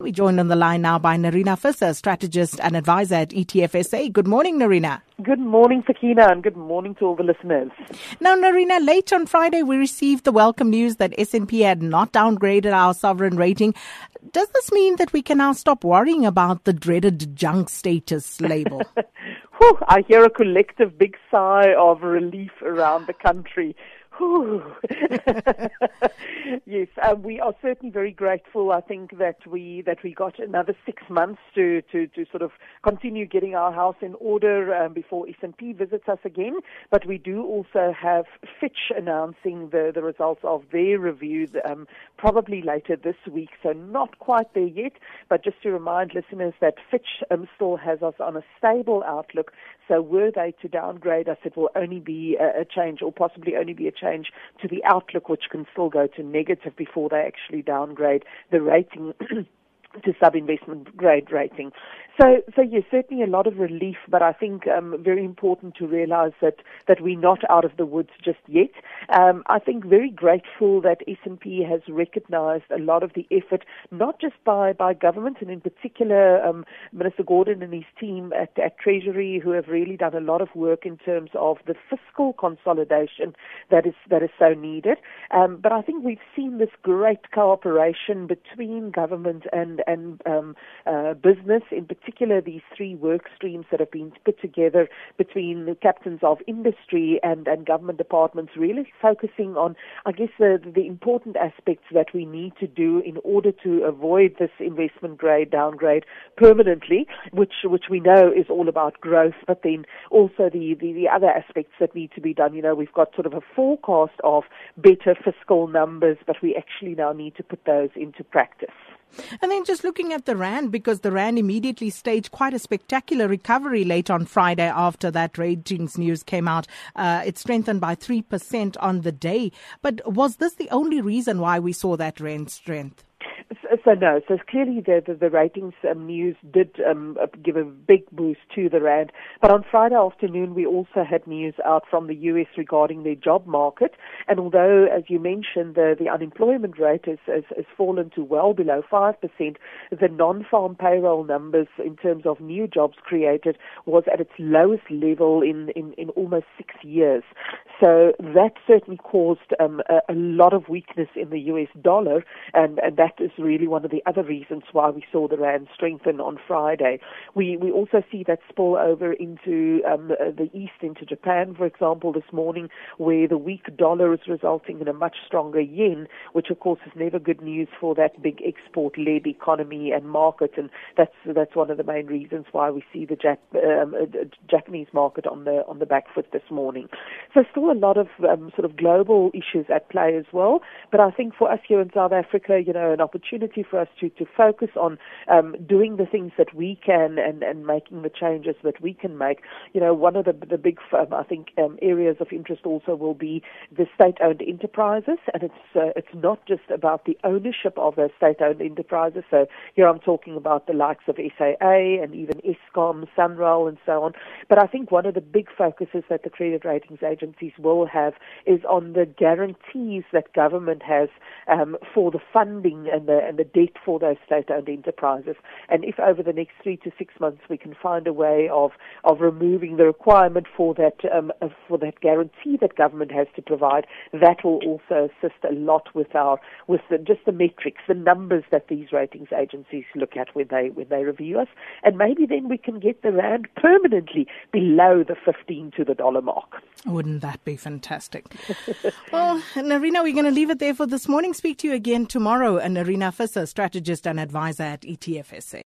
We're joined on the line now by Nerina Visser, strategist and advisor at ETFSA. Good morning, Nerina. Good morning, Sakina, and good morning to all the listeners. Now, Nerina, late on Friday, we received the welcome news that S&P had not downgraded our sovereign rating. Does this mean that we can now stop worrying about the dreaded junk status label? Whew, I hear a collective big sigh of relief around the country. Yes, we are certainly very grateful. I think that we got another 6 months to sort of continue getting our house in order before S&P visits us again. But we do also have Fitch announcing the results of their review probably later this week. So not quite there yet. But just to remind listeners that Fitch still has us on a stable outlook. So were they to downgrade us, it will only be a change, or possibly only be a change to the outlook, which can still go to negative before they actually downgrade the rating to sub-investment grade rating. So yes, certainly a lot of relief, but I think very important to realize that we're not out of the woods just yet. I think very grateful that S&P has recognized a lot of the effort, not just by government, and in particular Minister Gordon and his team at Treasury, who have really done a lot of work in terms of the fiscal consolidation that is so needed. But I think we've seen this great cooperation between government and business, in particular these three work streams that have been put together between the captains of industry and government departments, really focusing on, I guess, the important aspects that we need to do in order to avoid this investment grade downgrade permanently, which we know is all about growth, but then also the other aspects that need to be done. You know, we've got sort of a forecast of better fiscal numbers, but we actually now need to put those into practice. And then just looking at the RAND, because the RAND immediately staged quite a spectacular recovery late on Friday after that ratings news came out. It strengthened by 3% on the day. But was this the only reason why we saw that RAND strength? So clearly the ratings news did give a big boost to the RAND. But on Friday afternoon, we also had news out from the US regarding their job market. And although, as you mentioned, the unemployment rate has fallen to well below 5%, the non-farm payroll numbers in terms of new jobs created was at its lowest level in almost 6 years. So that certainly caused a lot of weakness in the US dollar, and that is really one of the other reasons why we saw the RAND strengthen on Friday. We also see that spill over into the East, into Japan, for example, this morning, where the weak dollar is resulting in a much stronger yen, which, of course, is never good news for that big export-led economy and market, and that's one of the main reasons why we see the Japanese market on the back foot this morning. So still a lot of sort of global issues at play as well, but I think for us here in South Africa, you know, an opportunity for us to focus on doing the things that we can and making the changes that we can make. You know, one of the big, I think, areas of interest also will be the state-owned enterprises, and it's not just about the ownership of those state-owned enterprises. So here I'm talking about the likes of SAA and even ESCOM, Sanral, and so on. But I think one of the big focuses that the credit ratings agencies will have is on the guarantees that government has for the funding and the debt for those state-owned enterprises. And if over the next 3 to 6 months we can find a way of removing the requirement for that guarantee that government has to provide, that will also assist a lot with the metrics, the numbers that these ratings agencies look at when they review us. And maybe then we can get the RAND permanently below the 15 to the dollar mark. Wouldn't that be fantastic? Well, Nerina, we're going to leave it there for this morning. Speak to you again tomorrow. And Nerina Visser, strategist and advisor at ETFSA.